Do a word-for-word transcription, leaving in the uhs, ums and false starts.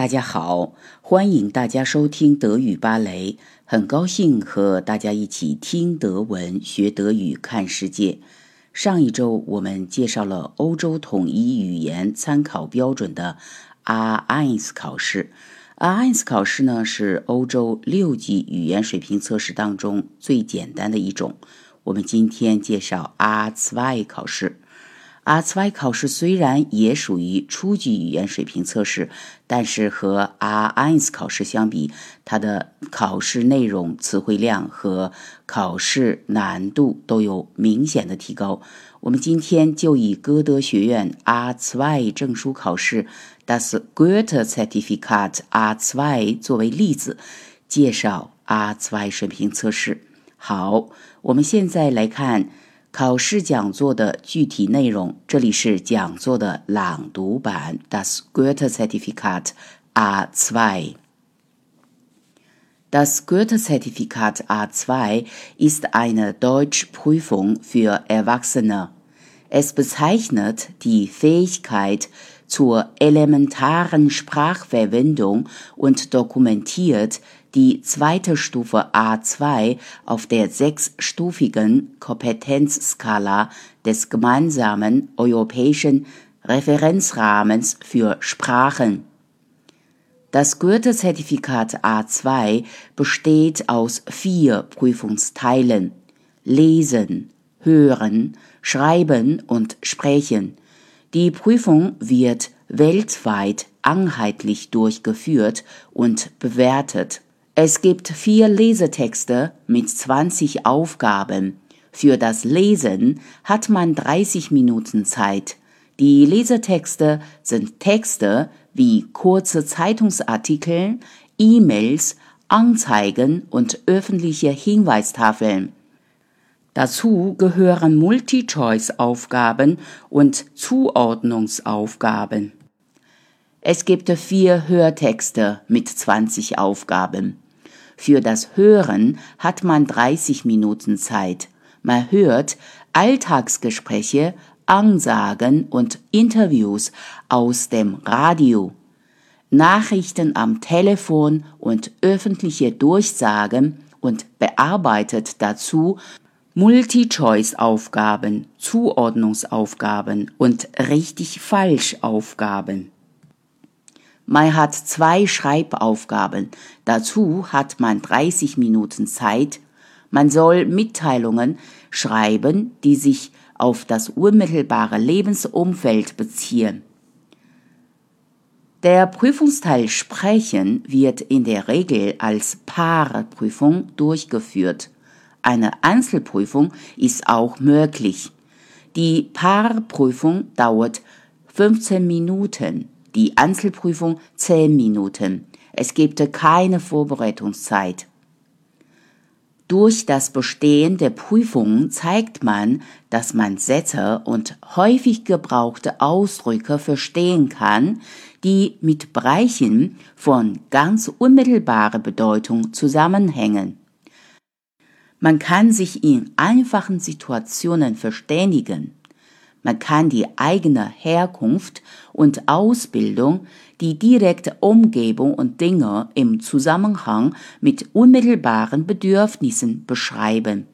大家好，欢迎大家收听德语芭蕾，很高兴和大家一起听德文、学德语、看世界。上一周我们介绍了欧洲统一语言参考标准的 A 一 考试。A 一 考试呢是欧洲六级语言水平测试当中最简单的一种。我们今天介绍 A 二 考试。A 二 考试虽然也属于初级语言水平测试，但是和 A 一 考试相比，它的考试内容、词汇量和考试难度都有明显的提高。我们今天就以歌德学院 A 二 证书考试 Das Goethe-Zertifikat A 二 作为例子，介绍 A 二 水平测试。好，我们现在来看考试讲座的具体内容，这里是讲座的朗读版 Das Goethe-Zertifikat A 二. Das Goethe-Zertifikat A 二 ist eine Deutschprüfung für Erwachsene. Es bezeichnet die Fähigkeit zur elementaren Sprachverwendung und dokumentiert die zweite Stufe A 二 auf der sechsstufigen Kompetenzskala des gemeinsamen europäischen Referenzrahmens für Sprachen. Das Goethe-Zertifikat A 二 besteht aus vier Prüfungsteilen: Lesen, Hören, Schreiben und Sprechen. Die Prüfung wird weltweit einheitlich durchgeführt und bewertet.Es gibt vier Lesetexte mit zwanzig Aufgaben. Für das Lesen hat man dreißig Minuten Zeit. Die Lesetexte sind Texte wie kurze Zeitungsartikel, E-Mails, Anzeigen und öffentliche Hinweistafeln. Dazu gehören Multi-Choice-Aufgaben und Zuordnungsaufgaben. Es gibt vier Hörtexte mit zwanzig Aufgaben.Für das Hören hat man dreißig Minuten Zeit. Man hört Alltagsgespräche, Ansagen und Interviews aus dem Radio, Nachrichten am Telefon und öffentliche Durchsagen und bearbeitet dazu Multi-Choice-Aufgaben, Zuordnungsaufgaben und Richtig-Falsch-Aufgaben.Man hat zwei Schreibaufgaben. Dazu hat man dreißig Minuten Zeit. Man soll Mitteilungen schreiben, die sich auf das unmittelbare Lebensumfeld beziehen. Der Prüfungsteil Sprechen wird in der Regel als Paarprüfung durchgeführt. Eine Einzelprüfung ist auch möglich. Die Paarprüfung dauert fünfzehn Minuten.Die Einzelprüfung zehn Minuten. Es gibt keine Vorbereitungszeit. Durch das Bestehen der Prüfung zeigt man, dass man Sätze und häufig gebrauchte Ausdrücke verstehen kann, die mit Bereichen von ganz unmittelbarer Bedeutung zusammenhängen. Man kann sich in einfachen Situationen verständigen.Man kann die eigene Herkunft und Ausbildung, die direkte Umgebung und Dinge im Zusammenhang mit unmittelbaren Bedürfnissen beschreiben.